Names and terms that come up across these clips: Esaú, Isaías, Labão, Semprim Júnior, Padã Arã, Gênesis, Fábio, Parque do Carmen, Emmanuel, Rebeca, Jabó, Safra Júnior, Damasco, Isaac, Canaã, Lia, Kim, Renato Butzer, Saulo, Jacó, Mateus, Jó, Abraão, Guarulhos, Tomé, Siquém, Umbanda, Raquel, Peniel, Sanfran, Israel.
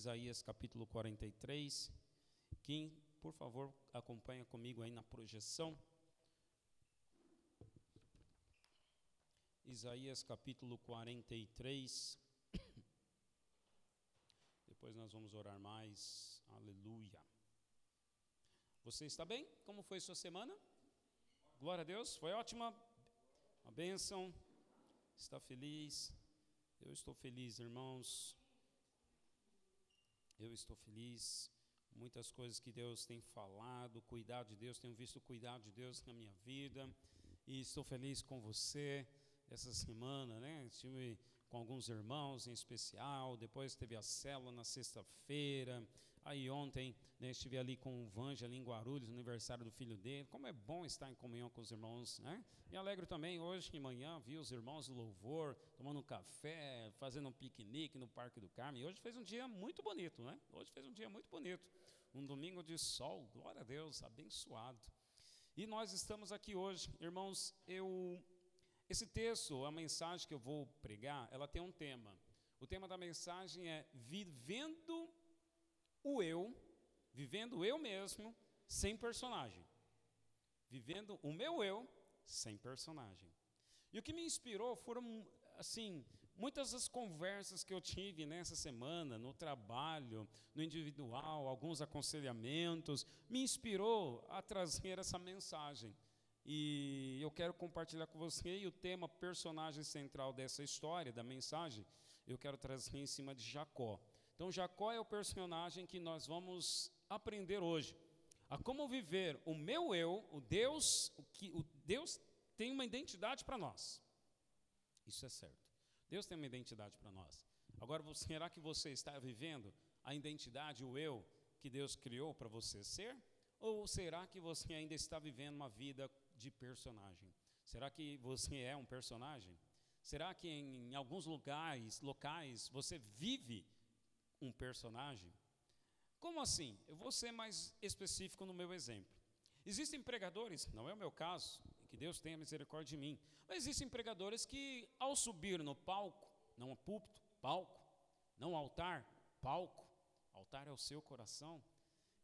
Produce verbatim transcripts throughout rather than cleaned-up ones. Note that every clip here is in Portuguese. Isaías capítulo quarenta e três. Kim, por favor, acompanha comigo aí na projeção. Isaías capítulo quarenta e três. Depois nós vamos orar mais. Aleluia. Você está bem? Como foi sua semana? Glória a Deus, foi ótima. Uma bênção. Está feliz? Eu estou feliz, irmãos. Eu estou feliz, muitas coisas que Deus tem falado, cuidado de Deus, tenho visto o cuidado de Deus na minha vida, e estou feliz com você essa semana, né? Estive com alguns irmãos em especial, depois teve a célula na sexta-feira, aí ontem, né, estive ali com o Vanja, ali em Guarulhos, no aniversário do filho dele. Como é bom estar em comunhão com os irmãos, né? Me alegro também, hoje de manhã, vi os irmãos do louvor, tomando um café, fazendo um piquenique no Parque do Carmen. Hoje fez um dia muito bonito, né? Hoje fez um dia muito bonito, um domingo de sol, glória a Deus, abençoado. E nós estamos aqui hoje, irmãos, eu... Esse texto, a mensagem que eu vou pregar, ela tem um tema. O tema da mensagem é vivendo o eu, vivendo eu mesmo, sem personagem. Vivendo o meu eu, sem personagem. E o que me inspirou foram, assim, muitas das conversas que eu tive nessa semana, no trabalho, no individual, alguns aconselhamentos, me inspirou a trazer essa mensagem. E eu quero compartilhar com você, e o tema personagem central dessa história, da mensagem, eu quero trazer em cima de Jacó. Então, Jacó é o personagem que nós vamos aprender hoje, a como viver o meu eu, o Deus, o que o Deus tem uma identidade para nós. Isso é certo. Deus tem uma identidade para nós. Agora, será que você está vivendo a identidade, o eu, que Deus criou para você ser? Ou será que você ainda está vivendo uma vida de personagem? Será que você é um personagem? Será que em, em alguns lugares, locais, você vive um personagem? Como assim? Eu vou ser mais específico no meu exemplo. Existem pregadores, não é o meu caso, que Deus tenha misericórdia de mim, mas existem pregadores que, ao subir no palco, não a púlpito, palco, não altar, palco, altar é o seu coração,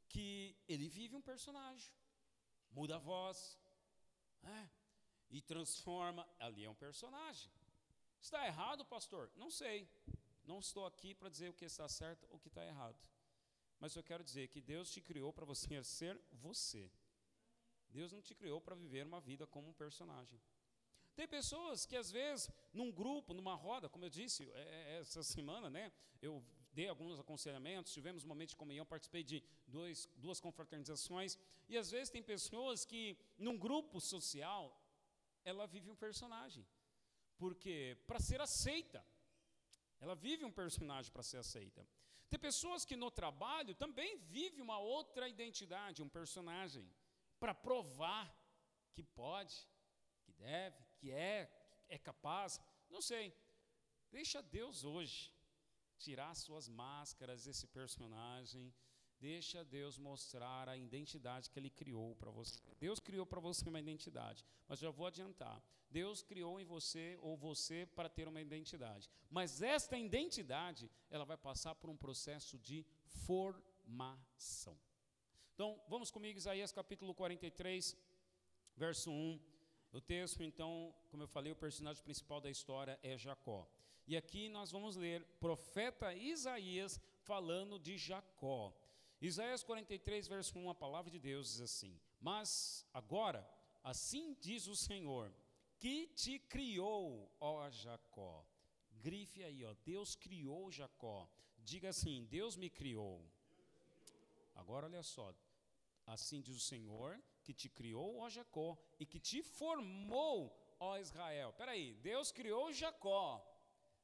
que ele vive um personagem, muda a voz, né? E transforma, ali é um personagem. Está errado, pastor? Não sei, não estou aqui para dizer o que está certo ou o que está errado, mas eu quero dizer que Deus te criou para você ser você. Deus não te criou para viver uma vida como um personagem. Tem pessoas que às vezes, num grupo, numa roda, como eu disse, é, essa semana, né, eu dei alguns aconselhamentos, tivemos um momento de comunhão, participei de dois, duas confraternizações, e às vezes tem pessoas que, num grupo social, ela vive um personagem, porque para ser aceita, ela vive um personagem para ser aceita. Tem pessoas que no trabalho também vive uma outra identidade, um personagem, para provar que pode, que deve, que é, que é capaz, não sei. Deixa Deus hoje tirar suas máscaras, esse personagem, deixa Deus mostrar a identidade que Ele criou para você. Deus criou para você uma identidade, mas já vou adiantar, Deus criou em você ou você para ter uma identidade, mas esta identidade, ela vai passar por um processo de formação. Então, vamos comigo, Isaías capítulo quarenta e três, verso um, o texto, então, como eu falei, o personagem principal da história é Jacó. E aqui nós vamos ler profeta Isaías falando de Jacó. Isaías quarenta e três, verso um, a palavra de Deus diz assim: mas agora, assim diz o Senhor, que te criou, ó Jacó. Grife aí, ó, Deus criou Jacó. Diga assim, Deus me criou. Agora olha só, assim diz o Senhor, que te criou, ó Jacó, e que te formou, ó Israel. Espera aí, Deus criou Jacó,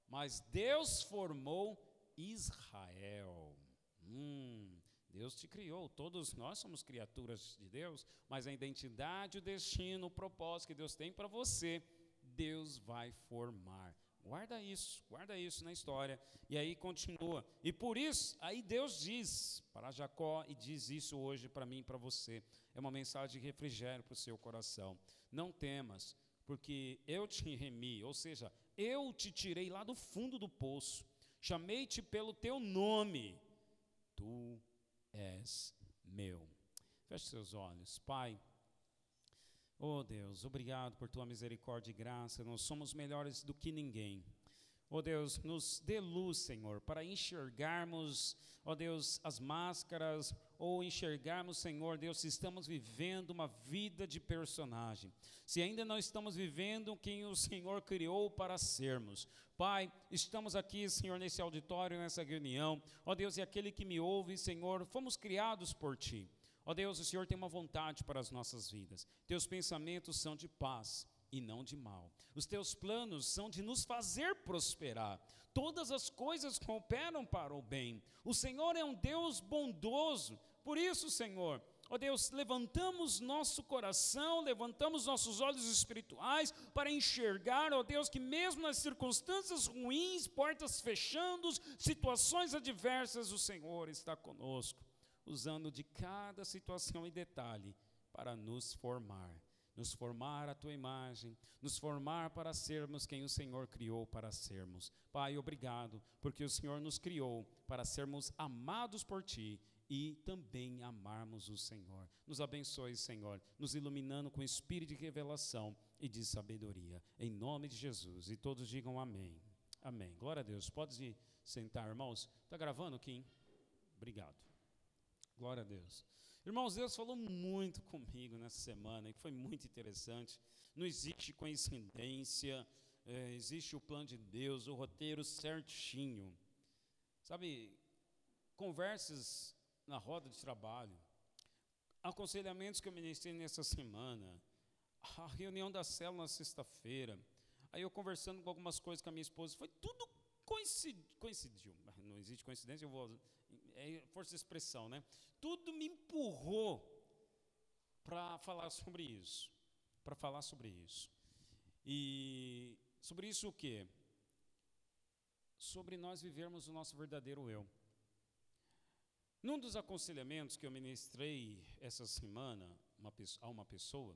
mas Deus formou Israel. Hum, Deus te criou, todos nós somos criaturas de Deus, mas a identidade, o destino, o propósito que Deus tem para você, Deus vai formar. Guarda isso, guarda isso na história. E aí continua. E por isso, aí Deus diz para Jacó, e diz isso hoje para mim e para você, é uma mensagem de refrigério para o seu coração. Não temas, porque eu te remi, ou seja, eu te tirei lá do fundo do poço, chamei-te pelo teu nome, tu és meu. Feche seus olhos. Pai, oh Deus, obrigado por tua misericórdia e graça. Nós somos melhores do que ninguém. Ó oh Deus, nos dê luz, Senhor, para enxergarmos, ó oh Deus, as máscaras, ou enxergarmos, Senhor, Deus, se estamos vivendo uma vida de personagem, se ainda não estamos vivendo quem o Senhor criou para sermos. Pai, estamos aqui, Senhor, nesse auditório, nessa reunião, ó oh Deus, e aquele que me ouve, Senhor, fomos criados por Ti. Ó oh Deus, o Senhor tem uma vontade para as nossas vidas, Teus pensamentos são de paz e não de mal. Os teus planos são de nos fazer prosperar. Todas as coisas cooperam para o bem. O Senhor é um Deus bondoso. Por isso, Senhor, ó Deus, levantamos nosso coração, levantamos nossos olhos espirituais para enxergar, ó Deus, que mesmo nas circunstâncias ruins, portas fechando, situações adversas, o Senhor está conosco, usando de cada situação e detalhe para nos formar. Nos formar a Tua imagem, nos formar para sermos quem o Senhor criou para sermos. Pai, obrigado, porque o Senhor nos criou para sermos amados por Ti e também amarmos o Senhor. Nos abençoe, Senhor, nos iluminando com espírito de revelação e de sabedoria. Em nome de Jesus. E todos digam amém. Amém. Glória a Deus. Pode sentar, irmãos. Está gravando, Kim? Obrigado. Glória a Deus. Irmãos, Deus falou muito comigo nessa semana, e foi muito interessante. Não existe coincidência, é, existe o plano de Deus, o roteiro certinho. Sabe, conversas na roda de trabalho, aconselhamentos que eu ministrei nessa semana, a reunião da célula na sexta-feira, aí eu conversando com algumas coisas com a minha esposa, foi tudo coincidiu, não existe coincidência, eu vou... É força de expressão, né? Tudo me empurrou para falar sobre isso, para falar sobre isso. E sobre isso o quê? Sobre nós vivermos o nosso verdadeiro eu. Num dos aconselhamentos que eu ministrei essa semana uma pessoa, a uma pessoa,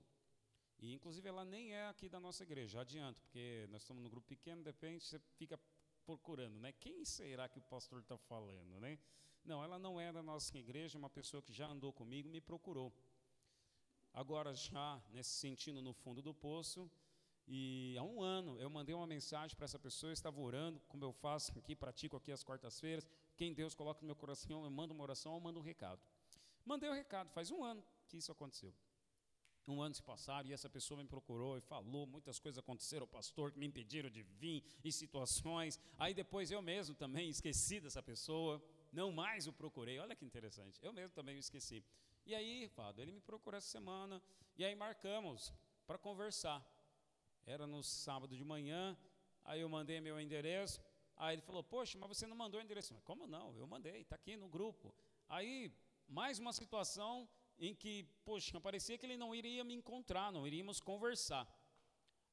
e inclusive ela nem é aqui da nossa igreja, adianto, porque nós estamos num grupo pequeno, de repente você fica procurando, né? Quem será que o pastor está falando, né? Não, ela não é da nossa igreja, uma pessoa que já andou comigo, me procurou. Agora já, né, se sentindo no fundo do poço, e há um ano eu mandei uma mensagem para essa pessoa, eu estava orando, como eu faço aqui, pratico aqui às quartas-feiras, quem Deus coloca no meu coração, eu mando uma oração, eu mando um recado. Mandei o um recado, faz um ano que isso aconteceu. Um ano se passaram e essa pessoa me procurou e falou, muitas coisas aconteceram, pastor, que me impediram de vir, e situações. Aí depois eu mesmo também esqueci dessa pessoa, não mais o procurei, olha que interessante, eu mesmo também me esqueci. E aí, Fábio, ele me procurou essa semana, e aí marcamos para conversar. Era no sábado de manhã, aí eu mandei meu endereço, aí ele falou, poxa, mas você não mandou o endereço. Mas como não? Eu mandei, está aqui no grupo. Aí, mais uma situação... em que, poxa, parecia que ele não iria me encontrar, não iríamos conversar.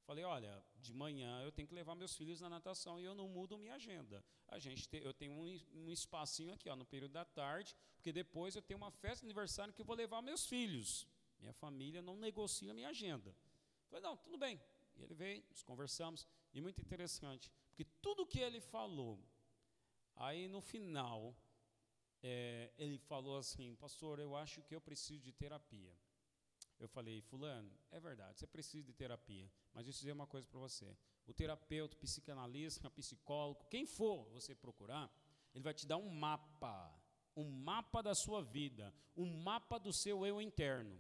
Falei, olha, de manhã eu tenho que levar meus filhos na natação e eu não mudo minha agenda. A gente te, eu tenho um, um espacinho aqui, ó, no período da tarde, porque depois eu tenho uma festa de aniversário que eu vou levar meus filhos. Minha família não negocia minha agenda. Falei, não, tudo bem. E ele veio, nós conversamos, e muito interessante, porque tudo que ele falou, aí no final... É, ele falou assim, pastor, eu acho que eu preciso de terapia. Eu falei, fulano, é verdade, você precisa de terapia, mas deixa eu dizer uma coisa para você. O terapeuta, o psicanalista, o psicólogo, quem for você procurar, ele vai te dar um mapa, um mapa da sua vida, um mapa do seu eu interno.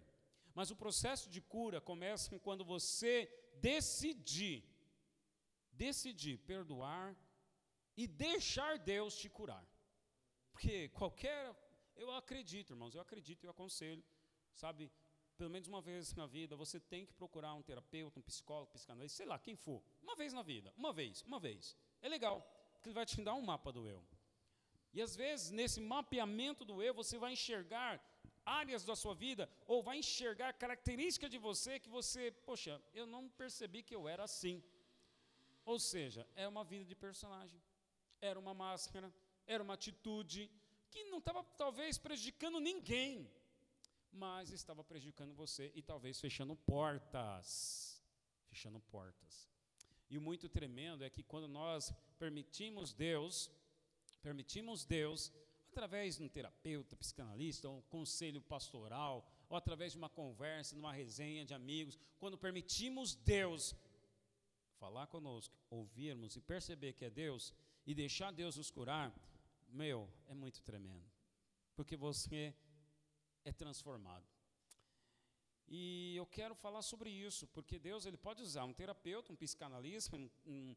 Mas o processo de cura começa quando você decidir, decidir perdoar e deixar Deus te curar. Porque qualquer, eu acredito, irmãos, eu acredito, eu aconselho, sabe, pelo menos uma vez na vida, você tem que procurar um terapeuta, um psicólogo, um psicanalista, sei lá, quem for, uma vez na vida, uma vez, uma vez, é legal, porque ele vai te dar um mapa do eu, e às vezes, nesse mapeamento do eu, você vai enxergar áreas da sua vida, ou vai enxergar características de você, que você, poxa, eu não percebi que eu era assim, ou seja, é uma vida de personagem, era uma máscara, era uma atitude que não estava, talvez, prejudicando ninguém, mas estava prejudicando você e, talvez, fechando portas. Fechando portas. E o muito tremendo é que, quando nós permitimos Deus, permitimos Deus, através de um terapeuta, psicanalista, um conselho pastoral, ou através de uma conversa, numa resenha de amigos, quando permitimos Deus falar conosco, ouvirmos e perceber que é Deus, e deixar Deus nos curar, meu, é muito tremendo, porque você é transformado. E eu quero falar sobre isso, porque Deus ele pode usar um terapeuta, um psicanalista, um, um,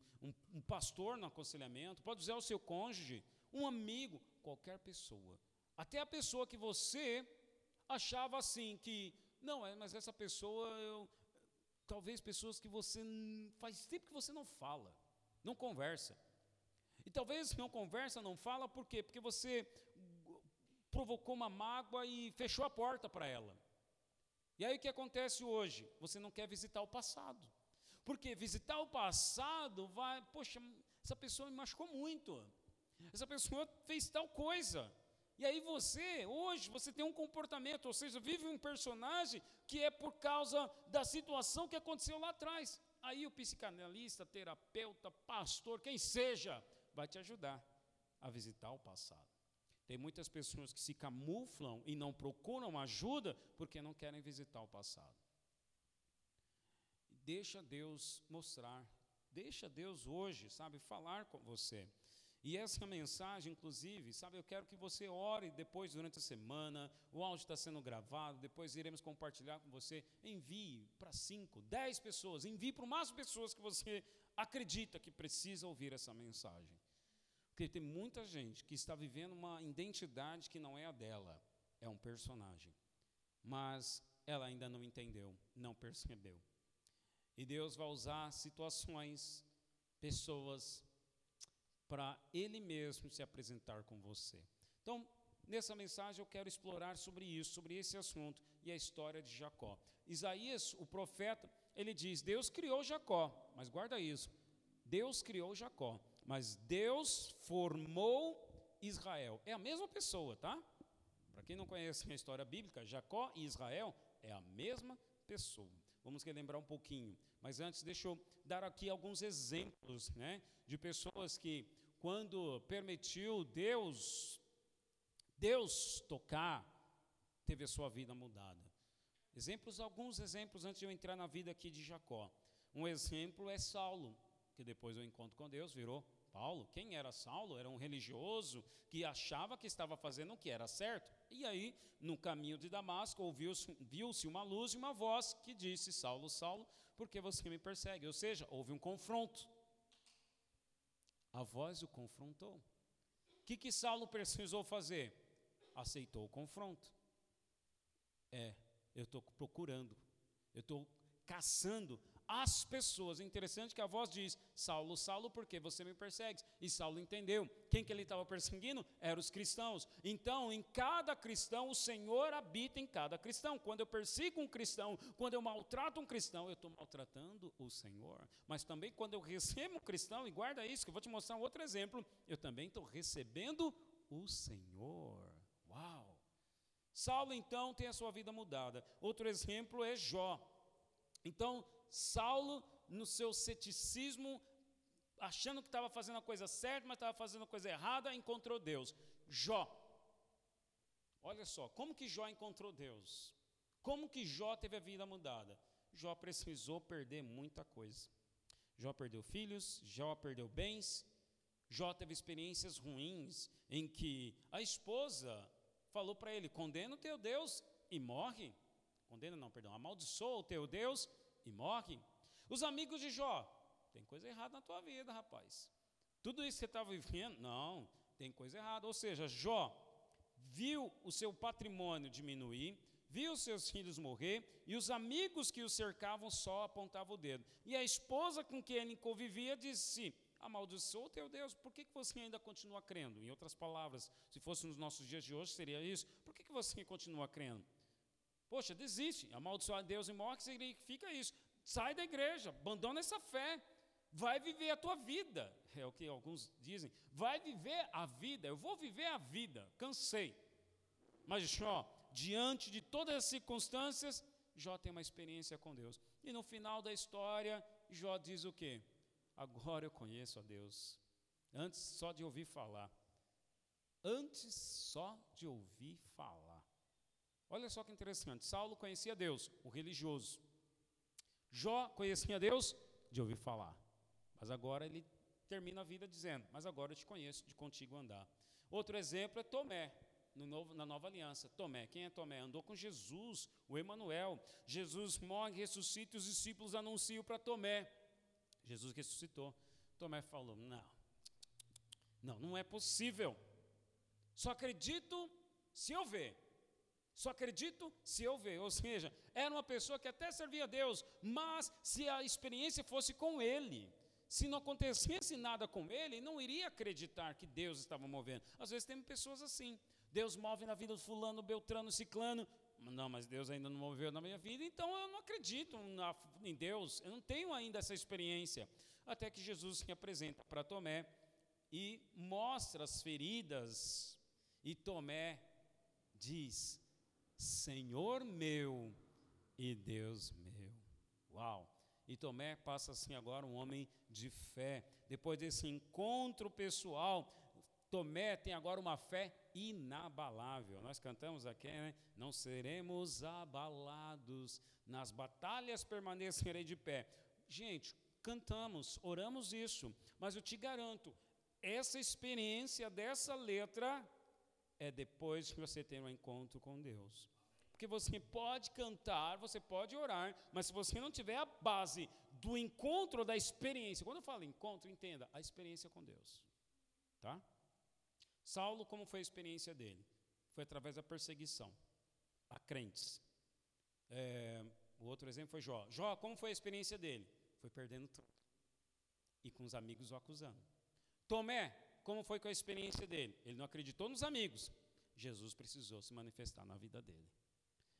um pastor no aconselhamento, pode usar o seu cônjuge, um amigo, qualquer pessoa. Até a pessoa que você achava assim, que, não, mas essa pessoa, eu, talvez pessoas que você, faz tempo que você não fala, não conversa. E talvez não conversa, não fala, por quê? Porque você provocou uma mágoa e fechou a porta para ela. E aí o que acontece hoje? Você não quer visitar o passado. Porque visitar o passado vai, poxa, essa pessoa me machucou muito. Essa pessoa fez tal coisa. E aí você, hoje, você tem um comportamento, ou seja, vive um personagem que é por causa da situação que aconteceu lá atrás. Aí o psicanalista, terapeuta, pastor, quem seja, vai te ajudar a visitar o passado. Tem muitas pessoas que se camuflam e não procuram ajuda porque não querem visitar o passado. Deixa Deus mostrar, deixa Deus hoje, sabe, falar com você. E essa mensagem, inclusive, sabe, eu quero que você ore depois durante a semana, o áudio está sendo gravado, depois iremos compartilhar com você, envie para cinco, dez pessoas, envie para o máximo pessoas que você acredita que precisa ouvir essa mensagem. Porque tem muita gente que está vivendo uma identidade que não é a dela, é um personagem. Mas ela ainda não entendeu, não percebeu. E Deus vai usar situações, pessoas, para Ele mesmo se apresentar com você. Então, nessa mensagem eu quero explorar sobre isso, sobre esse assunto e a história de Jacó. Isaías, o profeta, ele diz, Deus criou Jacó, mas guarda isso, Deus criou Jacó. Mas Deus formou Israel. É a mesma pessoa, tá? Para quem não conhece a história bíblica, Jacó e Israel é a mesma pessoa. Vamos relembrar um pouquinho. Mas antes, deixa eu dar aqui alguns exemplos, né, de pessoas que, quando permitiu Deus, Deus tocar, teve a sua vida mudada. Exemplos, alguns exemplos antes de eu entrar na vida aqui de Jacó. Um exemplo é Saulo, que depois do encontro com Deus virou Paulo. Quem era Saulo? Era um religioso que achava que estava fazendo o que era certo. E aí, no caminho de Damasco, ouviu-se, viu-se uma luz e uma voz que disse, Saulo, Saulo, por que você me persegue? Ou seja, houve um confronto. A voz o confrontou. O que, que Saulo precisou fazer? Aceitou o confronto. É, eu estou procurando, eu estou caçando as pessoas. É interessante que a voz diz, Saulo, Saulo, por que você me persegue? E Saulo entendeu. Quem que ele estava perseguindo? Eram os cristãos. Então, em cada cristão, o Senhor habita em cada cristão. Quando eu persigo um cristão, quando eu maltrato um cristão, eu estou maltratando o Senhor. Mas também quando eu recebo um cristão, e guarda isso, que eu vou te mostrar um outro exemplo, eu também estou recebendo o Senhor. Uau! Saulo, então, tem a sua vida mudada. Outro exemplo é Jó. Então, Saulo, no seu ceticismo, achando que estava fazendo a coisa certa, mas estava fazendo a coisa errada, encontrou Deus. Jó. Olha só, como que Jó encontrou Deus? Como que Jó teve a vida mudada? Jó precisou perder muita coisa. Jó perdeu filhos, Jó perdeu bens, Jó teve experiências ruins, em que a esposa falou para ele, condena o teu Deus e morre. Condena não, perdão, amaldiçoa o teu Deus e morre. Os amigos de Jó, tem coisa errada na tua vida, rapaz. Tudo isso que você estava vivendo, não, tem coisa errada. Ou seja, Jó viu o seu patrimônio diminuir, viu os seus filhos morrer, e os amigos que o cercavam só apontavam o dedo. E a esposa com quem ele convivia disse, amaldiçoa o teu Deus, por que, que você ainda continua crendo? Em outras palavras, se fosse nos nossos dias de hoje, seria isso. Por que, que você continua crendo? Poxa, desiste, amaldiçoar Deus e morre, significa isso. Sai da igreja, abandona essa fé, vai viver a tua vida. É o que alguns dizem, vai viver a vida, eu vou viver a vida, cansei. Mas Jó, diante de todas as circunstâncias, Jó tem uma experiência com Deus. E no final da história, Jó diz o quê? Agora eu conheço a Deus, antes só de ouvir falar. antes só de ouvir falar. Olha só que interessante, Saulo conhecia Deus, o religioso. Jó conhecia Deus de ouvir falar. Mas agora ele termina a vida dizendo, mas agora eu te conheço, de contigo andar. Outro exemplo é Tomé, no novo, na nova aliança. Tomé, quem é Tomé? Andou com Jesus, o Emmanuel. Jesus morre, ressuscita e os discípulos anunciam para Tomé. Jesus ressuscitou. Tomé falou, não, não, não é possível. Só acredito se eu ver. Só acredito se eu ver. Ou seja, era uma pessoa que até servia a Deus, mas se a experiência fosse com ele, se não acontecesse nada com ele, não iria acreditar que Deus estava movendo. Às vezes tem pessoas assim, Deus move na vida do fulano, beltrano, ciclano, não, mas Deus ainda não moveu na minha vida, então eu não acredito na, em Deus, eu não tenho ainda essa experiência. Até que Jesus se apresenta para Tomé e mostra as feridas, e Tomé diz, Senhor meu e Deus meu. Uau! E Tomé passa assim agora um homem de fé. Depois desse encontro pessoal, Tomé tem agora uma fé inabalável. Nós cantamos aqui, né? Não seremos abalados, nas batalhas permanecerei de pé. Gente, cantamos, oramos isso, mas eu te garanto, essa experiência dessa letra é depois que você tem um encontro com Deus. Porque você pode cantar, você pode orar, mas se você não tiver a base do encontro, da experiência, quando eu falo encontro, entenda, a experiência com Deus. Tá? Saulo, como foi a experiência dele? Foi através da perseguição a crentes. É, o outro exemplo foi Jó. Jó, como foi a experiência dele? Foi perdendo tudo. E com os amigos o acusando. Tomé, como foi com a experiência dele? Ele não acreditou nos amigos. Jesus precisou se manifestar na vida dele.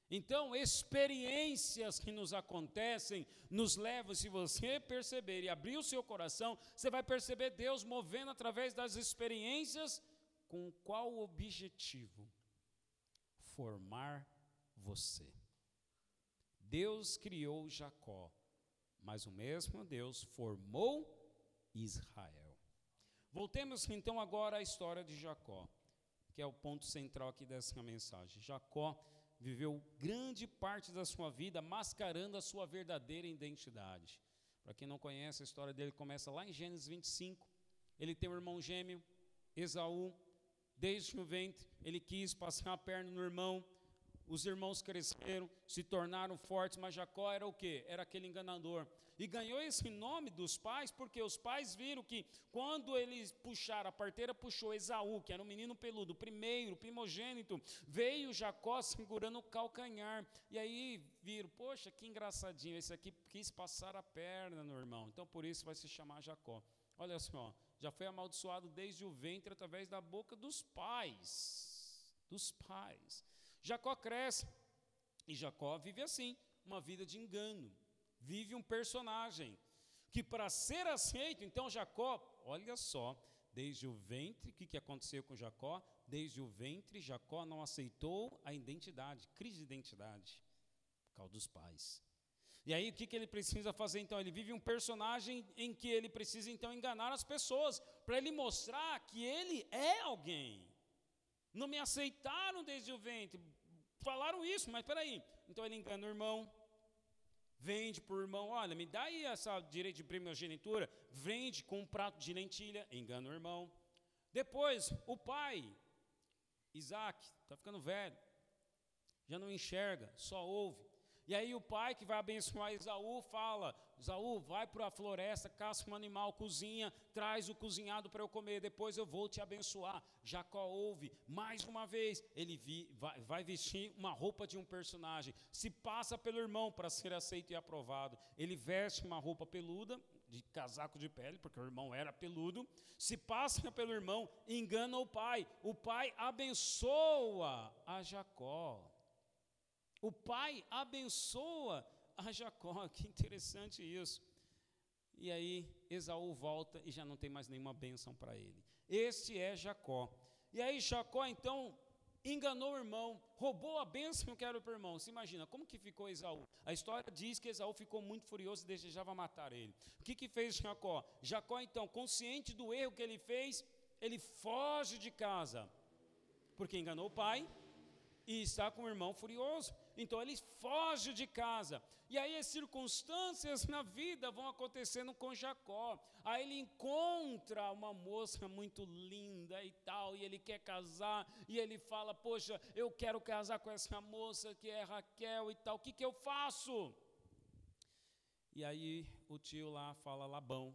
Então, experiências que nos acontecem, nos levam, se você perceber e abrir o seu coração, você vai perceber Deus movendo através das experiências, com qual objetivo? Formar você. Deus criou Jacó, mas o mesmo Deus formou Israel. Voltemos então agora à história de Jacó, que é o ponto central aqui dessa mensagem. Jacó viveu grande parte da sua vida mascarando a sua verdadeira identidade. Para quem não conhece, a história dele começa lá em Gênesis vinte e cinco. Ele tem um irmão gêmeo, Esaú. Desde o ventre, ele quis passar a perna no irmão. Os irmãos cresceram, se tornaram fortes, mas Jacó era o quê? Era aquele enganador. E ganhou esse nome dos pais, porque os pais viram que quando eles puxaram, a parteira puxou Esaú, que era um menino peludo, o primeiro, primogênito, veio Jacó segurando o calcanhar. E aí viram, poxa, que engraçadinho, esse aqui quis passar a perna no irmão. Então, por isso vai se chamar Jacó. Olha só, já foi amaldiçoado desde o ventre, através da boca dos pais. Dos pais. Jacó cresce, e Jacó vive assim, uma vida de engano. Vive um personagem que, para ser aceito, então Jacó, olha só, desde o ventre, o que, que aconteceu com Jacó? Desde o ventre, Jacó não aceitou a identidade, crise de identidade, por causa dos pais. E aí, o que, que ele precisa fazer, então? Ele vive um personagem em que ele precisa, então, enganar as pessoas, para ele mostrar que ele é alguém. Não me aceitaram desde o ventre, falaram isso, mas peraí. Então, ele engana o irmão. Vende para o irmão, olha, me dá aí essa direito de primogenitura, vende com um prato de lentilha, engana o irmão. Depois, o pai, Isaac, está ficando velho, já não enxerga, só ouve. E aí o pai que vai abençoar Esaú fala, Esaú, vai para a floresta, caça um animal, cozinha, traz o cozinhado para eu comer, depois eu vou te abençoar. Jacó ouve, mais uma vez, ele vi, vai, vai vestir uma roupa de um personagem, se passa pelo irmão para ser aceito e aprovado. Ele veste uma roupa peluda, de casaco de pele, porque o irmão era peludo, se passa pelo irmão, engana o pai. O pai abençoa a Jacó. O pai abençoa a Jacó, que interessante isso. E aí, Esaú volta e já não tem mais nenhuma bênção para ele. Este é Jacó. E aí, Jacó, então, enganou o irmão, roubou a bênção que era para o irmão. Se imagina, como que ficou Esaú? A história diz que Esaú ficou muito furioso e desejava matar ele. O que, que fez Jacó? Jacó, então, consciente do erro que ele fez, ele foge de casa. porque enganou o pai e está com o irmão furioso. Então ele foge de casa. E aí as circunstâncias na vida vão acontecendo com Jacó. Aí ele encontra uma moça muito linda e tal, e ele quer casar, e ele fala, poxa, eu quero casar com essa moça que é Raquel e tal, o que, que eu faço? E aí o tio lá fala, Labão,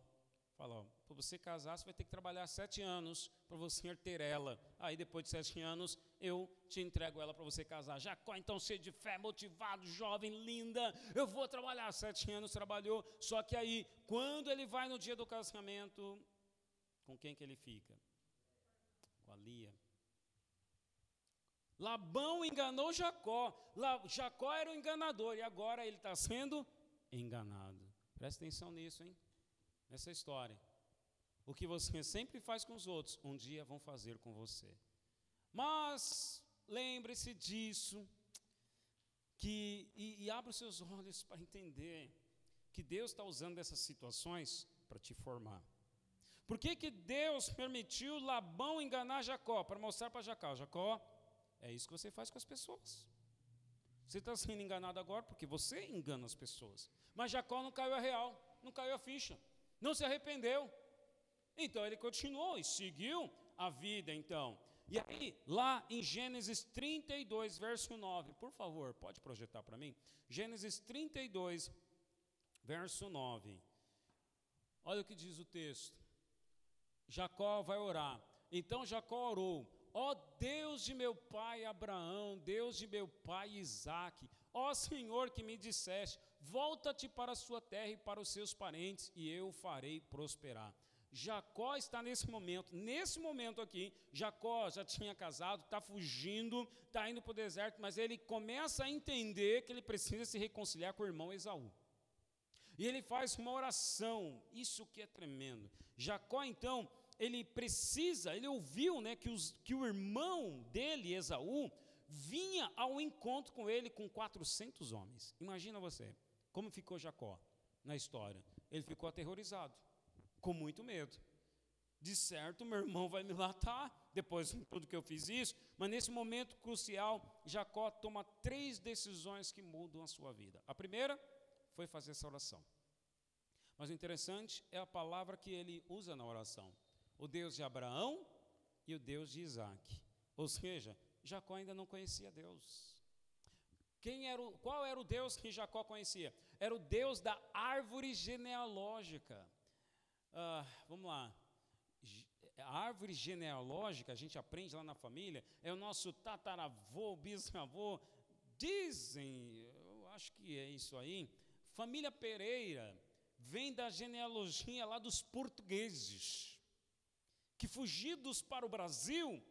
fala, para você casar, você vai ter que trabalhar sete anos para você ter ela. Aí, depois de sete anos, eu te entrego ela para você casar. Jacó, então, cheio de fé, motivado, jovem, linda, eu vou trabalhar. Sete anos trabalhou, só que aí, quando ele vai no dia do casamento, com quem que ele fica? Com a Lia. Labão enganou Jacó. La- Jacó era o enganador, e agora ele está sendo enganado. Presta atenção nisso, hein? Nessa história. O que você sempre faz com os outros, um dia vão fazer com você. Mas lembre-se disso, que, e, e abra os seus olhos para entender que Deus está usando essas situações para te formar. Por que, que Deus permitiu Labão enganar Jacó? Para mostrar para Jacó, Jacó, é isso que você faz com as pessoas. Você está sendo enganado agora porque você engana as pessoas. Mas Jacó não caiu a real, não caiu a ficha, não se arrependeu. Então ele continuou e seguiu a vida, então. E aí, lá em Gênesis trinta e dois, verso nove, por favor, pode projetar para mim? Gênesis trinta e dois, verso nove. Olha o que diz o texto. Jacó vai orar. Então Jacó orou. Ó Deus de meu pai Abraão, Deus de meu pai Isaac, ó Senhor que me disseste, volta-te para a sua terra e para os seus parentes, e eu farei prosperar. Jacó está nesse momento, nesse momento aqui, Jacó já tinha casado, está fugindo, está indo para o deserto, mas ele começa a entender que ele precisa se reconciliar com o irmão Esaú. E ele faz uma oração, isso que é tremendo. Jacó, então, ele precisa, ele ouviu, né, que, os, que o irmão dele, Esaú, vinha ao encontro com ele com quatrocentos homens. Imagina você, como ficou Jacó na história. Ele ficou aterrorizado, com muito medo. De certo, meu irmão vai me matar, depois de tudo que eu fiz isso, mas nesse momento crucial, Jacó toma três decisões que mudam a sua vida. A primeira foi fazer essa oração. Mas o interessante é a palavra que ele usa na oração. O Deus de Abraão e o Deus de Isaac. Ou seja, Jacó ainda não conhecia Deus. Quem era o, qual era o Deus que Jacó conhecia? Era o Deus da árvore genealógica. Uh, vamos lá, a árvore genealógica, a gente aprende lá na família, é o nosso tataravô, bisavô, dizem, eu acho que é isso aí, família Pereira, vem da genealogia lá dos portugueses, que fugidos para o Brasil,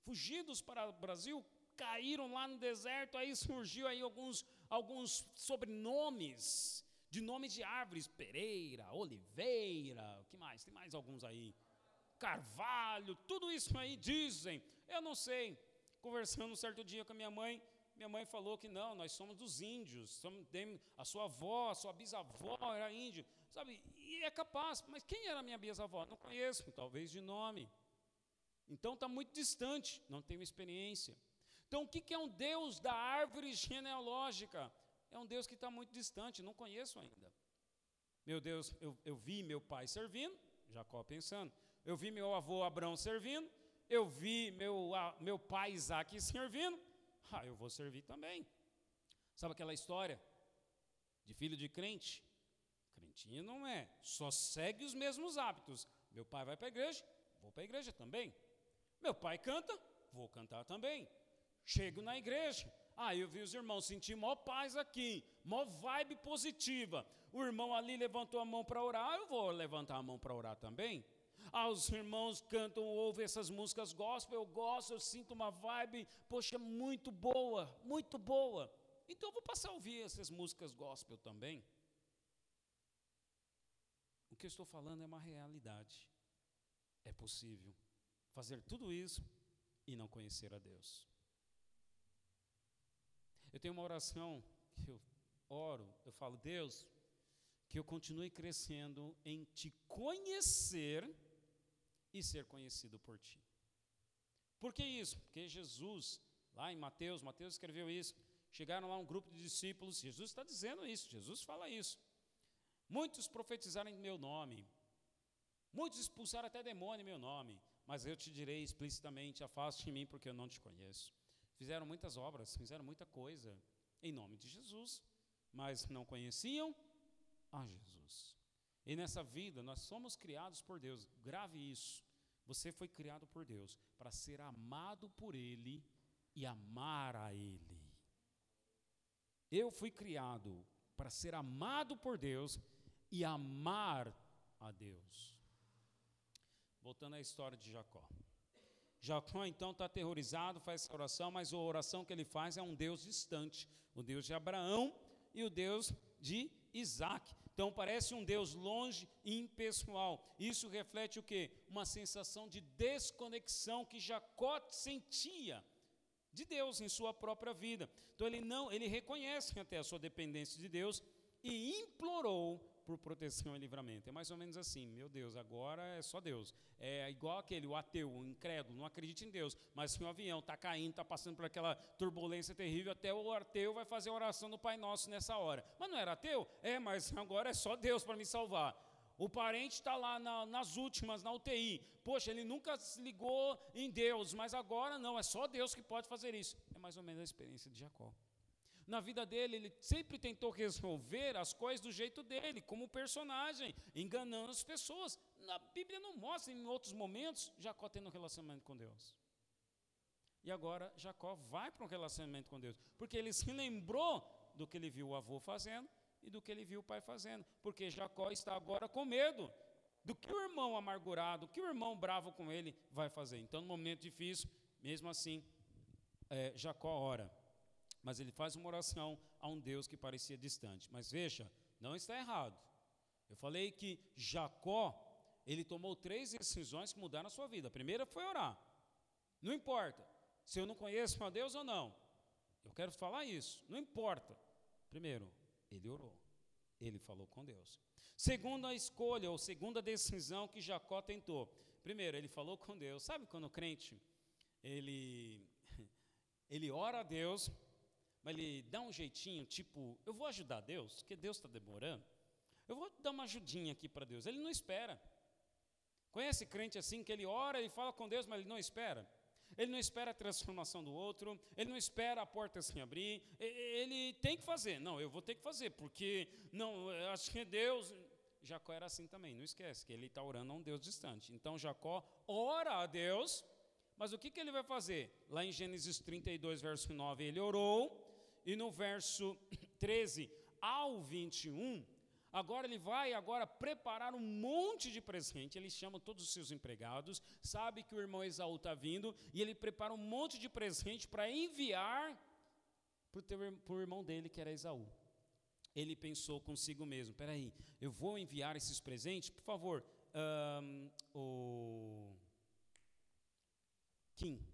fugidos para o Brasil, caíram lá no deserto, aí surgiu aí alguns, alguns sobrenomes, de nomes de árvores, Pereira, Oliveira, o que mais? Tem mais alguns aí. Carvalho, tudo isso aí dizem. Eu não sei. Conversando um certo dia com a minha mãe, minha mãe falou que não, nós somos dos índios. Somos, tem, a sua avó, a sua bisavó era índio. Sabe? E é capaz. Mas quem era a minha bisavó? Não conheço, talvez de nome. Então está muito distante, não tenho experiência. Então o que, que é um Deus da árvore genealógica? É um Deus que está muito distante, não conheço ainda. Meu Deus, eu, eu vi meu pai servindo, Jacó pensando. Eu vi meu avô Abraão servindo. Eu vi meu, a, meu pai Isaac servindo. Ah, eu vou servir também. Sabe aquela história de filho de crente? Crentinho não é, só segue os mesmos hábitos. Meu pai vai para a igreja, vou para a igreja também. Meu pai canta, vou cantar também. Chego na igreja. Ah, eu vi os irmãos, senti maior paz aqui, maior vibe positiva. O irmão ali levantou a mão para orar, eu vou levantar a mão para orar também. Ah, os irmãos cantam, ouvem essas músicas gospel, eu gosto, eu sinto uma vibe, poxa, muito boa, muito boa. Então eu vou passar a ouvir essas músicas gospel também. O que eu estou falando é uma realidade. É possível fazer tudo isso e não conhecer a Deus. Eu tenho uma oração que eu oro, eu falo, Deus, que eu continue crescendo em te conhecer e ser conhecido por ti. Por que isso? Porque Jesus, lá em Mateus, Mateus escreveu isso, chegaram lá um grupo de discípulos, Jesus está dizendo isso, Jesus fala isso. Muitos profetizaram em meu nome, muitos expulsaram até demônio em meu nome, mas eu te direi explicitamente, afaste de mim porque eu não te conheço. Fizeram muitas obras, fizeram muita coisa em nome de Jesus, mas não conheciam a Jesus. E nessa vida nós somos criados por Deus, grave isso. Você foi criado por Deus para ser amado por Ele e amar a Ele. Eu fui criado para ser amado por Deus e amar a Deus. Voltando à história de Jacó. Jacó então está aterrorizado, faz essa oração, mas a oração que ele faz é um Deus distante, o Deus de Abraão e o Deus de Isaac. Então parece um Deus longe e impessoal. Isso reflete o quê? Uma sensação de desconexão que Jacó sentia de Deus em sua própria vida. Então ele não, ele reconhece até a sua dependência de Deus e implorou por proteção e livramento. É mais ou menos assim, meu Deus, agora é só Deus. É igual aquele, o ateu, o incrédulo, não acredita em Deus, mas se um avião está caindo, está passando por aquela turbulência terrível, até o ateu vai fazer a oração do Pai Nosso nessa hora. Mas não era ateu? É, mas agora é só Deus para me salvar. O parente está lá na, nas últimas, na U T I. Poxa, ele nunca se ligou em Deus, mas agora não, é só Deus que pode fazer isso. É mais ou menos a experiência de Jacó. Na vida dele, ele sempre tentou resolver as coisas do jeito dele, como personagem, enganando as pessoas. A Bíblia não mostra, em outros momentos, Jacó tendo um relacionamento com Deus. E agora, Jacó vai para um relacionamento com Deus, porque ele se lembrou do que ele viu o avô fazendo e do que ele viu o pai fazendo, porque Jacó está agora com medo do que o irmão amargurado, do que o irmão bravo com ele vai fazer. Então, no momento difícil, mesmo assim, é, Jacó ora. Mas ele faz uma oração a um Deus que parecia distante. Mas veja, não está errado. Eu falei que Jacó, ele tomou três decisões que mudaram a sua vida. A primeira foi orar. Não importa se eu não conheço a Deus ou não. Eu quero falar isso. Não importa. Primeiro, ele orou. Ele falou com Deus. Segunda escolha, ou segunda decisão que Jacó tentou. Primeiro, ele falou com Deus. Sabe quando o crente, ele, ele ora a Deus... Mas ele dá um jeitinho, tipo, eu vou ajudar Deus, porque Deus está demorando. Eu vou dar uma ajudinha aqui para Deus. Ele não espera. Conhece crente assim, que ele ora, ele fala com Deus, mas ele não espera. Ele não espera a transformação do outro, ele não espera a porta se abrir, ele tem que fazer. Não, eu vou ter que fazer, porque não, acho que Deus... Jacó era assim também, não esquece, que ele está orando a um Deus distante. Então, Jacó ora a Deus, mas o que, que ele vai fazer? Lá em Gênesis trinta e dois, verso nove, ele orou... E no verso treze ao vinte e um, agora ele vai agora preparar um monte de presente, ele chama todos os seus empregados, sabe que o irmão Esaú está vindo, e ele prepara um monte de presente para enviar para o irmão dele, que era Esaú. Ele pensou consigo mesmo, espera aí, eu vou enviar esses presentes, por favor, um, o Kim,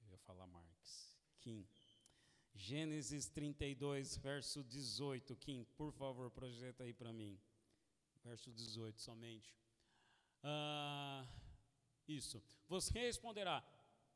eu ia falar Marx, Kim. Gênesis trinta e dois, verso dezoito, Kim, por favor, projeta aí para mim, verso dezoito somente, ah, isso, você responderá,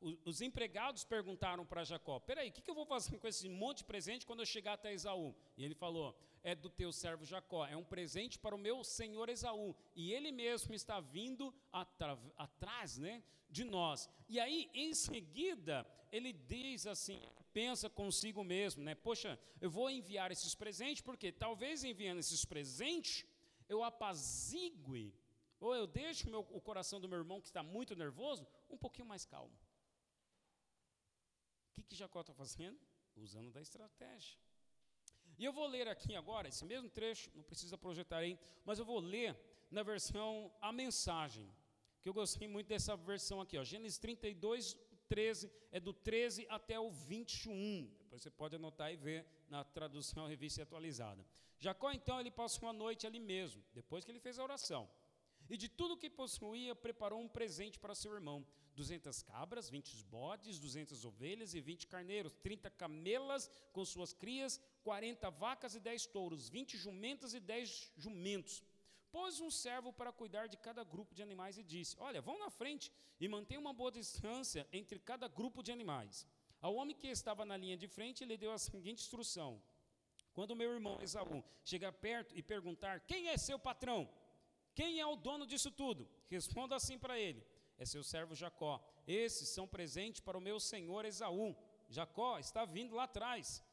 o, os empregados perguntaram para Jacó, peraí, o que, que eu vou fazer com esse monte de presente quando eu chegar até Esaú? E ele falou, é do teu servo Jacó, é um presente para o meu senhor Esaú, e ele mesmo está vindo atra, atrás, né, de nós. E aí, em seguida, ele diz assim, pensa consigo mesmo, né? Poxa, eu vou enviar esses presentes, porque talvez enviando esses presentes, eu apazigue, ou eu deixo meu, o coração do meu irmão, que está muito nervoso, um pouquinho mais calmo. O que, que Jacó está fazendo? Usando da estratégia. E eu vou ler aqui agora, esse mesmo trecho, não precisa projetar aí, mas eu vou ler na versão, a mensagem, que eu gostei muito dessa versão aqui, ó, Gênesis trinta e dois, treze, é do treze até o vinte e um, depois você pode anotar e ver na tradução revista e atualizada. Jacó, então, ele passou a noite ali mesmo, depois que ele fez a oração, e de tudo que possuía, preparou um presente para seu irmão, duzentas cabras, vinte bodes, duzentas ovelhas e vinte carneiros, trinta camelas com suas crias, quarenta vacas e dez touros, vinte jumentas e dez jumentos, pôs um servo para cuidar de cada grupo de animais e disse: olha, vão na frente e mantenha uma boa distância entre cada grupo de animais. Ao homem que estava na linha de frente, ele deu a seguinte instrução: quando meu irmão Esaú chegar perto e perguntar: quem é seu patrão? Quem é o dono disso tudo? Responda assim para ele: é seu servo Jacó. Esses são presentes para o meu senhor Esaú. Jacó está vindo lá atrás.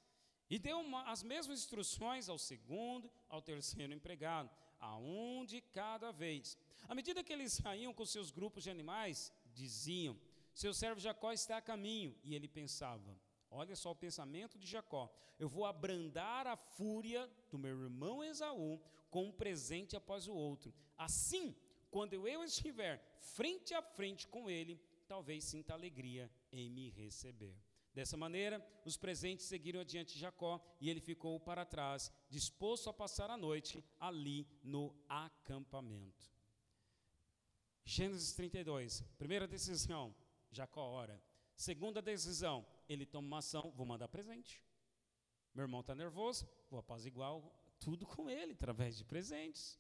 E deu uma, as mesmas instruções ao segundo, ao terceiro empregado, a um de cada vez. À medida que eles saíam com seus grupos de animais, diziam: seu servo Jacó está a caminho. E ele pensava: olha só o pensamento de Jacó, eu vou abrandar a fúria do meu irmão Esaú com um presente após o outro. Assim, quando eu estiver frente a frente com ele, talvez sinta alegria em me receber. Dessa maneira, os presentes seguiram adiante Jacó, e ele ficou para trás, disposto a passar a noite ali no acampamento. Gênesis trinta e dois, primeira decisão, Jacó ora. Segunda decisão, ele toma uma ação: vou mandar presente. Meu irmão está nervoso, vou apaziguar tudo com ele, através de presentes.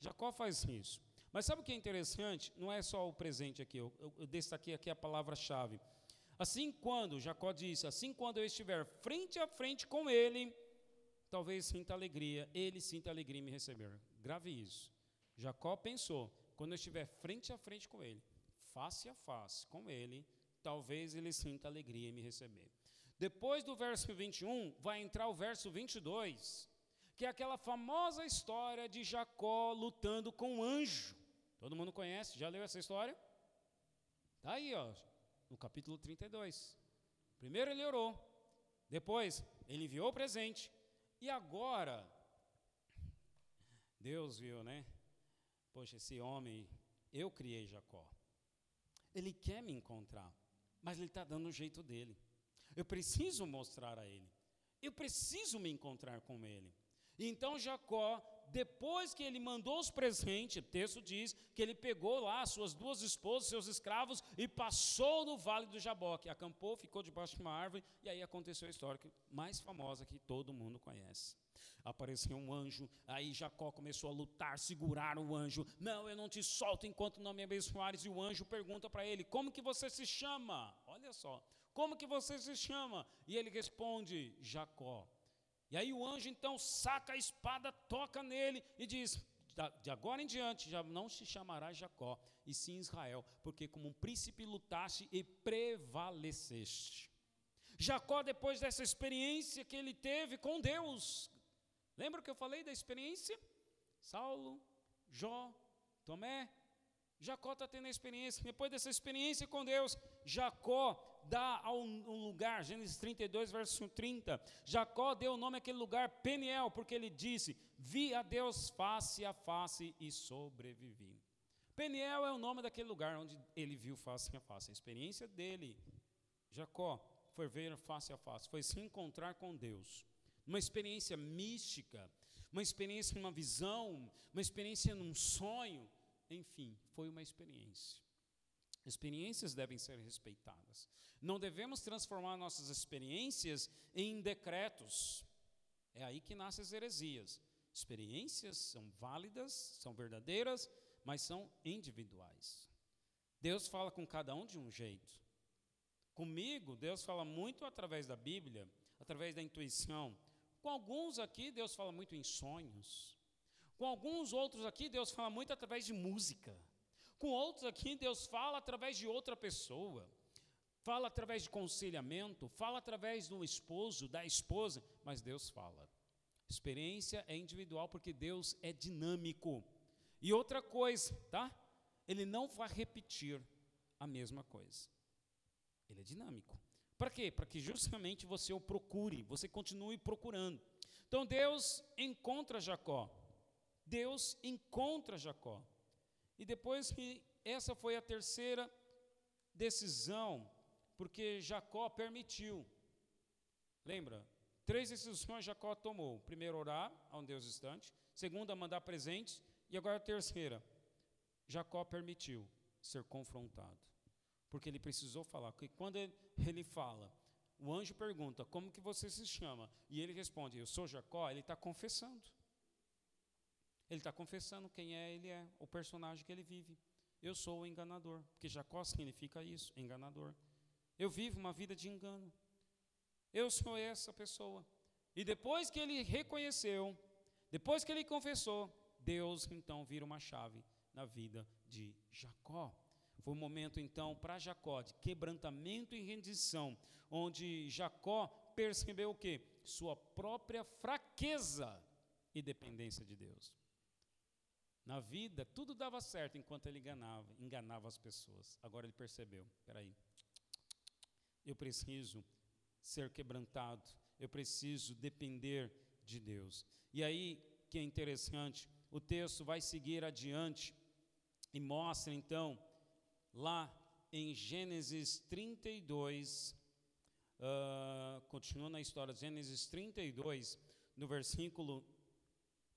Jacó faz isso. Mas sabe o que é interessante? Não é só o presente aqui, eu, eu, eu destaquei aqui a palavra-chave. Assim quando, Jacó disse, assim quando eu estiver frente a frente com ele, talvez sinta alegria, ele sinta alegria em me receber. Grave isso. Jacó pensou: quando eu estiver frente a frente com ele, face a face com ele, talvez ele sinta alegria em me receber. Depois do verso vinte e um, vai entrar o verso vinte e dois, que é aquela famosa história de Jacó lutando com um anjo. Todo mundo conhece, já leu essa história? Está aí, ó. No capítulo trinta e dois. Primeiro ele orou, depois ele enviou o presente, e agora Deus viu, né? Poxa, esse homem, eu criei Jacó. Ele quer me encontrar, mas ele está dando o jeito dele. Eu preciso mostrar a ele, eu preciso me encontrar com ele. E então Jacó, depois que ele mandou os presentes, o texto diz que ele pegou lá suas duas esposas, seus escravos, e passou no vale do Jabó, que acampou, ficou debaixo de uma árvore, e aí aconteceu a história mais famosa que todo mundo conhece. Apareceu um anjo, aí Jacó começou a lutar, segurar o anjo. Não, eu não te solto enquanto não me abençoares. E o anjo pergunta para ele: como que você se chama? Olha só, como que você se chama? E ele responde: Jacó. E aí o anjo então saca a espada, toca nele e diz: de agora em diante já não se chamará Jacó, e sim Israel, porque como um príncipe lutaste e prevaleceste. Jacó, depois dessa experiência que ele teve com Deus, lembra que eu falei da experiência? Saulo, Jó, Tomé. Jacó está tendo a experiência. Depois dessa experiência com Deus, Jacó dá a um lugar, Gênesis trinta e dois, verso trinta, Jacó deu o nome àquele lugar Peniel, porque ele disse: vi a Deus face a face e sobrevivi. Peniel é o nome daquele lugar onde ele viu face a face. A experiência dele, Jacó, foi ver face a face, foi se encontrar com Deus. Uma experiência mística, uma experiência numa visão, uma experiência num sonho. Enfim, foi uma experiência. Experiências devem ser respeitadas. Não devemos transformar nossas experiências em decretos. É aí que nascem as heresias. Experiências são válidas, são verdadeiras, mas são individuais. Deus fala com cada um de um jeito. Comigo, Deus fala muito através da Bíblia, através da intuição. Com alguns aqui, Deus fala muito em sonhos. Com alguns outros aqui, Deus fala muito através de música. Com outros aqui, Deus fala através de outra pessoa. Fala através de aconselhamento, fala através do esposo, da esposa, mas Deus fala. Experiência é individual porque Deus é dinâmico. E outra coisa, tá? Ele não vai repetir a mesma coisa. Ele é dinâmico. Para quê? Para que justamente você o procure, você continue procurando. Então, Deus encontra Jacó. Deus encontra Jacó. E depois que essa foi a terceira decisão, porque Jacó permitiu. Lembra? Três decisões Jacó tomou. Primeiro, orar a um Deus distante. Segunda, mandar presentes. E agora a terceira. Jacó permitiu ser confrontado. Porque ele precisou falar. Porque quando ele fala, o anjo pergunta: como que você se chama? E ele responde: eu sou Jacó. Ele está confessando. Ele está confessando quem é, ele é, o personagem que ele vive. Eu sou o enganador, porque Jacó significa isso, enganador. Eu vivo uma vida de engano. Eu sou essa pessoa. E depois que ele reconheceu, depois que ele confessou, Deus então vira uma chave na vida de Jacó. Foi um momento então para Jacó de quebrantamento e rendição, onde Jacó percebeu o quê? Sua própria fraqueza e dependência de Deus. Na vida, tudo dava certo enquanto ele enganava, enganava as pessoas. Agora ele percebeu, espera aí, eu preciso ser quebrantado, eu preciso depender de Deus. E aí, que é interessante, o texto vai seguir adiante e mostra então, lá em Gênesis trinta e dois, uh, continua na história, Gênesis trinta e dois, no versículo,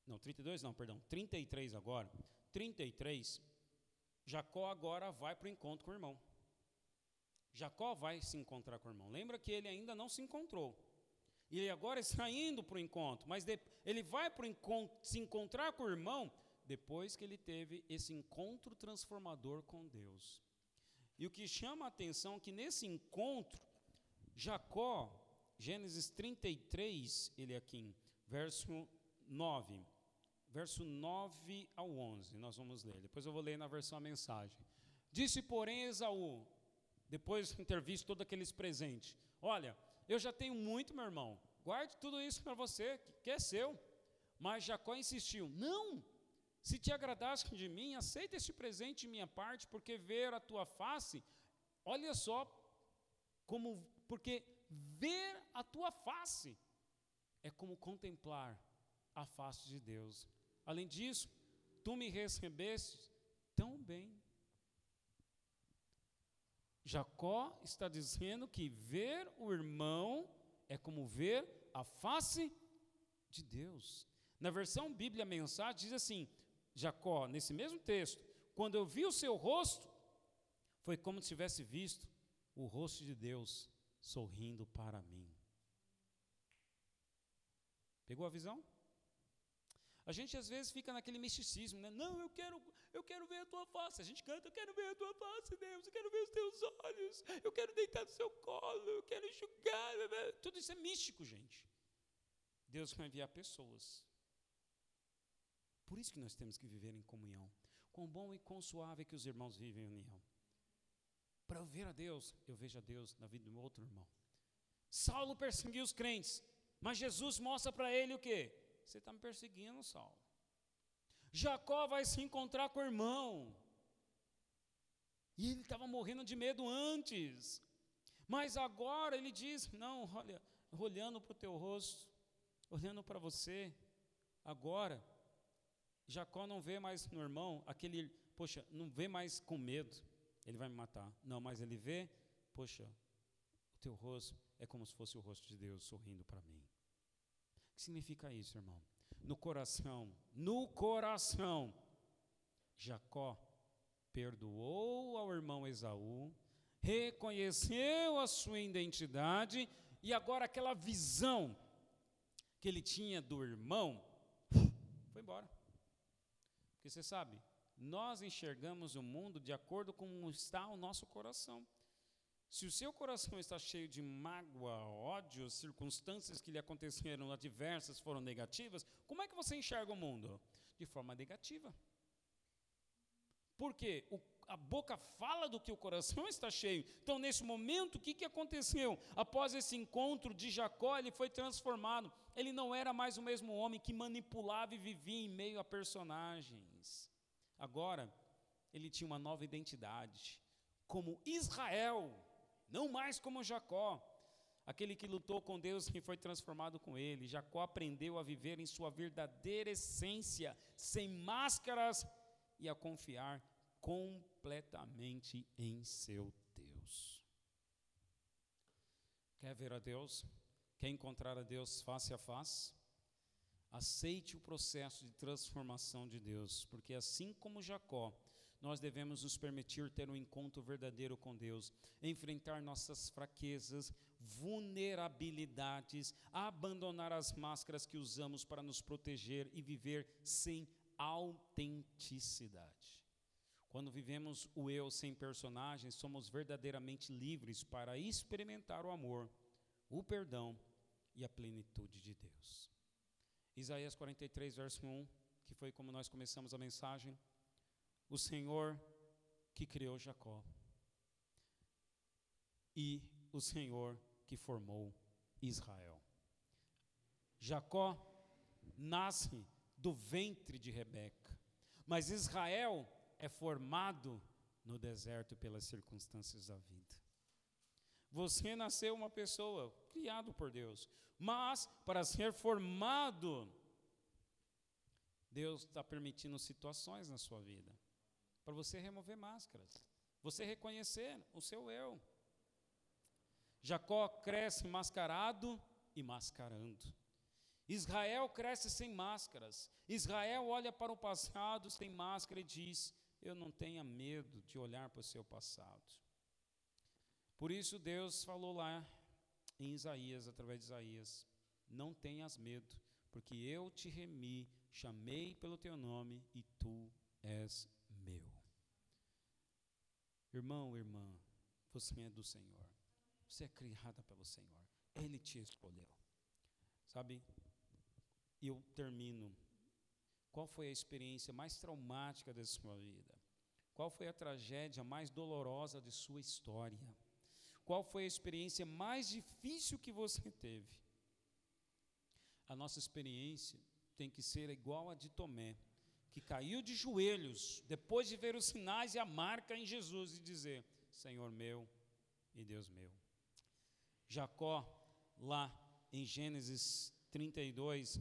não, trinta e dois não, perdão, trinta e três agora, trinta e três, Jacó agora vai para o encontro com o irmão. Jacó vai se encontrar com o irmão, lembra que ele ainda não se encontrou, ele agora está indo para o encontro, mas de, ele vai para o encontro, se encontrar com o irmão, depois que ele teve esse encontro transformador com Deus. E o que chama a atenção é que nesse encontro, Jacó, Gênesis trinta e três, ele aqui, verso nove, verso nove ao onze, nós vamos ler, depois eu vou ler na versão a mensagem. Disse, porém, Esaú, depois de ter visto todos aqueles presentes, olha, eu já tenho muito, meu irmão, guarde tudo isso para você, que é seu. Mas Jacó insistiu, não, se te agradaste de mim, aceita este presente de minha parte, porque ver a tua face, olha só, como, porque ver a tua face é como contemplar a face de Deus. Além disso, tu me recebeste tão bem. Jacó está dizendo que ver o irmão é como ver a face de Deus. Na versão Bíblia Mensagem diz assim, Jacó, nesse mesmo texto, quando eu vi o seu rosto, foi como se tivesse visto o rosto de Deus sorrindo para mim. Pegou a visão? A gente às vezes fica naquele misticismo, né? Não, eu quero, eu quero ver a tua face. A gente canta, eu quero ver a tua face, Deus, eu quero ver os teus olhos, eu quero deitar no seu colo, eu quero enxugar. Tudo isso é místico, gente. Deus vai enviar pessoas. Por isso que nós temos que viver em comunhão. Quão bom e quão suave é que os irmãos vivem em união. Para eu ver a Deus, eu vejo a Deus na vida do meu outro irmão. Saulo perseguiu os crentes, mas Jesus mostra para ele o quê? Você está me perseguindo, Saulo. Jacó vai se encontrar com o irmão. E ele estava morrendo de medo antes. Mas agora ele diz, não, olha, olhando para o teu rosto, olhando para você, agora, Jacó não vê mais no irmão, aquele, poxa, não vê mais com medo, ele vai me matar. Não, mas ele vê, poxa, o teu rosto é como se fosse o rosto de Deus sorrindo para mim. O que significa isso, irmão? No coração, no coração, Jacó perdoou ao irmão Esaú, reconheceu a sua identidade e agora aquela visão que ele tinha do irmão, foi embora. Porque você sabe, nós enxergamos o mundo de acordo com como está o nosso coração. Se o seu coração está cheio de mágoa, ódio, circunstâncias que lhe aconteceram adversas, foram negativas, como é que você enxerga o mundo? De forma negativa. Porque o, a boca fala do que o coração está cheio. Então, nesse momento, o que, que aconteceu? Após esse encontro de Jacó, ele foi transformado. Ele não era mais o mesmo homem que manipulava e vivia em meio a personagens. Agora, ele tinha uma nova identidade. Como Israel, não mais como Jacó. Aquele que lutou com Deus e foi transformado com ele. Jacó aprendeu a viver em sua verdadeira essência, sem máscaras, e a confiar completamente em seu Deus. Quer ver a Deus? Quer encontrar a Deus face a face? Aceite o processo de transformação de Deus, porque assim como Jacó, nós devemos nos permitir ter um encontro verdadeiro com Deus, enfrentar nossas fraquezas, vulnerabilidades, abandonar as máscaras que usamos para nos proteger e viver sem autenticidade. Quando vivemos o eu sem personagens, somos verdadeiramente livres para experimentar o amor, o perdão e a plenitude de Deus. Isaías quarenta e três, verso um, que foi como nós começamos a mensagem. O Senhor que criou Jacó e o Senhor que formou Israel. Jacó nasce do ventre de Rebeca, mas Israel é formado no deserto pelas circunstâncias da vida. Você nasceu uma pessoa, criado por Deus, mas para ser formado, Deus está permitindo situações na sua vida, para você remover máscaras, você reconhecer o seu eu. Jacó cresce mascarado e mascarando. Israel cresce sem máscaras. Israel olha para o passado sem máscara e diz: eu não tenha medo de olhar para o seu passado. Por isso Deus falou lá em Isaías, através de Isaías: não tenhas medo, porque eu te remi, chamei pelo teu nome e tu és meu. Irmão, irmã, você é do Senhor. Você é criada pelo Senhor. Ele te escolheu. Sabe? E eu termino. Qual foi a experiência mais traumática da sua vida? Qual foi a tragédia mais dolorosa de sua história? Qual foi a experiência mais difícil que você teve? A nossa experiência tem que ser igual a de Tomé, que caiu de joelhos depois de ver os sinais e a marca em Jesus e dizer: Senhor meu e Deus meu. Jacó, lá em Gênesis trinta e dois,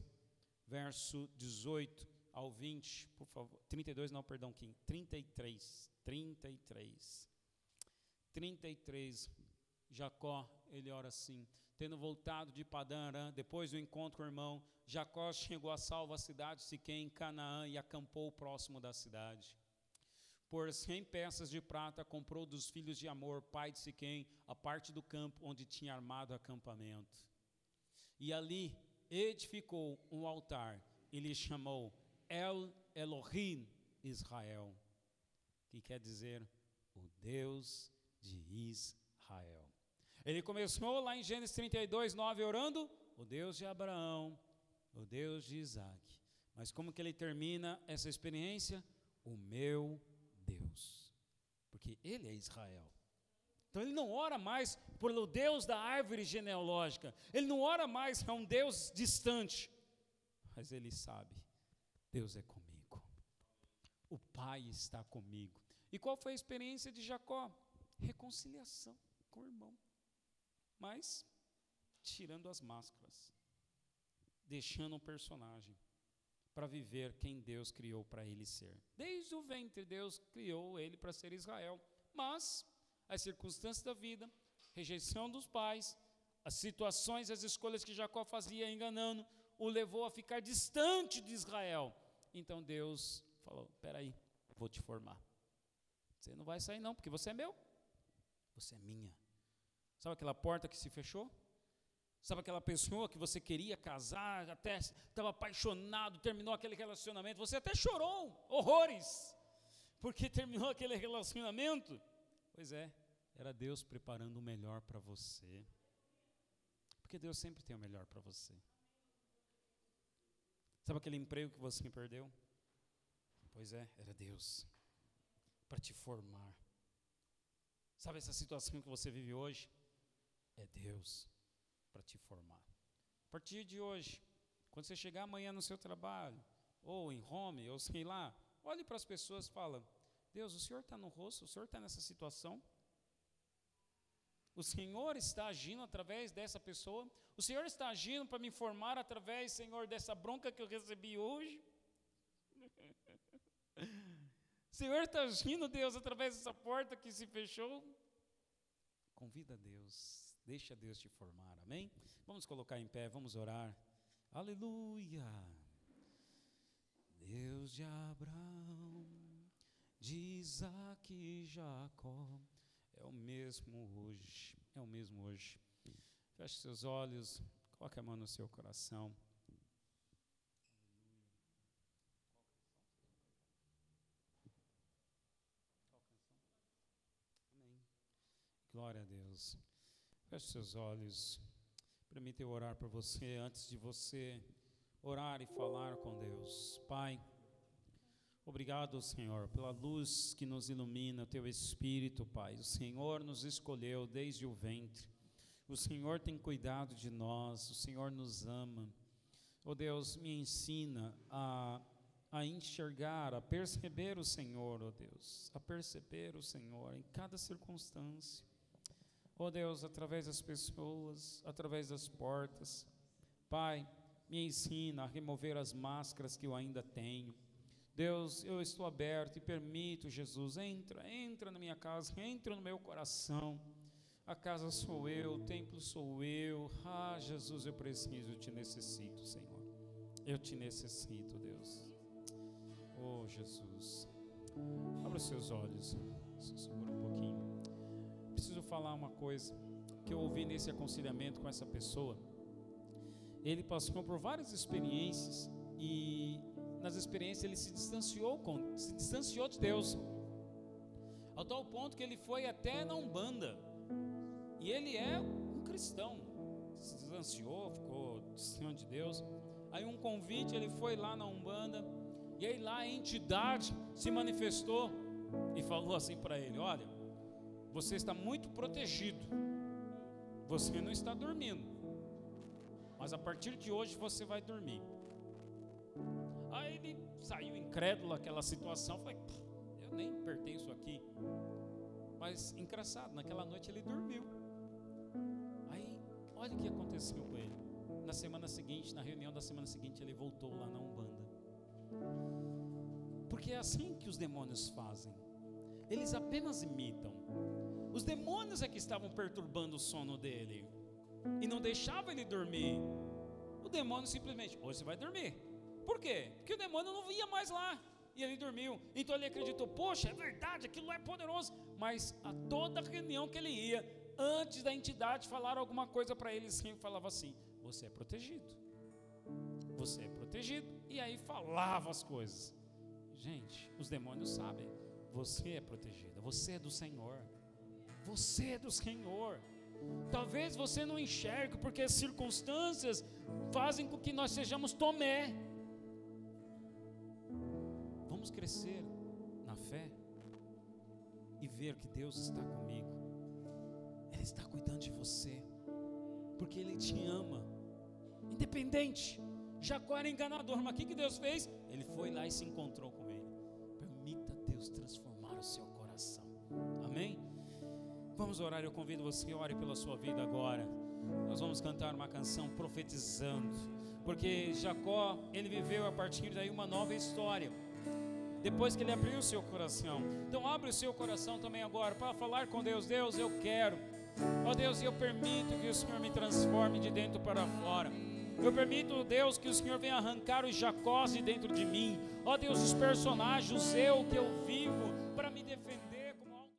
verso dezoito ao vinte, por favor, trinta e dois não, perdão, Kim, trinta e três, trinta e três, trinta e três, Jacó, ele ora assim: tendo voltado de Padã Arã, depois do encontro com o irmão, Jacó chegou a salvo à cidade de Siquém, em Canaã, e acampou próximo da cidade. Por cem peças de prata comprou dos filhos de Amor, pai de Siquém, a parte do campo onde tinha armado acampamento. E ali edificou um altar e lhe chamou El Elohim Israel, que quer dizer o Deus de Israel. Ele começou lá em Gênesis trinta e dois, nove, orando o Deus de Abraão, o Deus de Isaac. Mas como que ele termina essa experiência? O meu Deus. Porque ele é Israel. Então ele não ora mais pelo Deus da árvore genealógica. Ele não ora mais a um Deus distante. Mas ele sabe, Deus é comigo. O Pai está comigo. E qual foi a experiência de Jacó? Reconciliação com o irmão. Mas tirando as máscaras, deixando um personagem para viver quem Deus criou para ele ser. Desde o ventre Deus criou ele para ser Israel, mas as circunstâncias da vida, rejeição dos pais, as situações, as escolhas que Jacó fazia enganando, o levou a ficar distante de Israel. Então Deus falou: peraí, vou te formar. Você não vai sair não, porque você é meu, você é minha. Sabe aquela porta que se fechou? Sabe aquela pessoa que você queria casar, até estava apaixonado, terminou aquele relacionamento, você até chorou horrores, porque terminou aquele relacionamento? Pois é, era Deus preparando o melhor para você. Porque Deus sempre tem o melhor para você. Sabe aquele emprego que você perdeu? Pois é, era Deus para te formar. Sabe essa situação que você vive hoje? É Deus para te formar. A partir de hoje, quando você chegar amanhã no seu trabalho, ou em home, ou sei lá, olhe para as pessoas e fala: Deus, o Senhor está no rosto, o Senhor está nessa situação. O Senhor está agindo através dessa pessoa. O Senhor está agindo para me formar através, Senhor, dessa bronca que eu recebi hoje. O Senhor está agindo, Deus, através dessa porta que se fechou. Convida Deus, deixa Deus te formar, amém? Vamos colocar em pé, vamos orar. Aleluia! Deus de Abraão, de Isaac e Jacó, é o mesmo hoje, é o mesmo hoje. Feche seus olhos, coloque a mão no seu coração. Glória a Deus. Feche seus olhos. Permita eu orar por você antes de você orar e falar com Deus. Pai, obrigado, Senhor, pela luz que nos ilumina, o Teu Espírito, Pai. O Senhor nos escolheu desde o ventre. O Senhor tem cuidado de nós. O Senhor nos ama. Ó Deus, me ensina a, a enxergar, a perceber o Senhor, ó Deus. A perceber o Senhor em cada circunstância. Ó Deus, através das pessoas, através das portas. Pai, me ensina a remover as máscaras que eu ainda tenho. Deus, eu estou aberto e permito, Jesus, entra, entra na minha casa, entra no meu coração. A casa sou eu, o templo sou eu. Ah, Jesus, eu preciso, eu te necessito, Senhor. Eu te necessito, Deus. Oh, Jesus. Abra os seus olhos. Segura um pouquinho. Preciso falar uma coisa que eu ouvi nesse aconselhamento com essa pessoa. Ele passou por várias experiências e... nas experiências ele se distanciou, com, se distanciou de Deus, ao tal ponto que ele foi até na Umbanda, e ele é um cristão, se distanciou, ficou distante de Deus. Aí um convite, ele foi lá na Umbanda, e aí lá a entidade se manifestou e falou assim para ele: olha, você está muito protegido, você não está dormindo, mas a partir de hoje você vai dormir. Aí ele saiu incrédulo daquela situação, falei, eu nem pertenço aqui. Mas engraçado, naquela noite ele dormiu. Aí, olha o que aconteceu com ele. Na semana seguinte, na reunião da semana seguinte, ele voltou lá na Umbanda. Porque é assim que os demônios fazem. Eles apenas imitam. Os demônios é que estavam perturbando o sono dele e não deixavam ele dormir. O demônio simplesmente, hoje você vai dormir. Por quê? Porque o demônio não via mais lá, e ele dormiu. Então ele acreditou, poxa, é verdade, aquilo é poderoso. Mas a toda reunião que ele ia, antes da entidade falar alguma coisa para ele, sempre falava assim: você é protegido, você é protegido. E aí falava as coisas. Gente, os demônios sabem, você é protegida, você é do Senhor, você é do Senhor. Talvez você não enxergue, porque as circunstâncias fazem com que nós sejamos Tomé. Vamos crescer na fé e ver que Deus está comigo. Ele está cuidando de você, porque Ele te ama. Independente, Jacó era enganador, mas o que Deus fez? Ele foi lá e se encontrou com ele. Permita Deus transformar o seu coração. Amém? Vamos orar, eu convido você que ore pela sua vida agora. Nós vamos cantar uma canção profetizando, porque Jacó, ele viveu a partir daí uma nova história, depois que ele abriu o seu coração. Então abre o seu coração também agora para falar com Deus. Deus, eu quero, ó Deus, eu permito que o Senhor me transforme de dentro para fora. Eu permito, Deus, que o Senhor venha arrancar os Jacós de dentro de mim, ó Deus, os personagens, eu que eu vivo para me defender.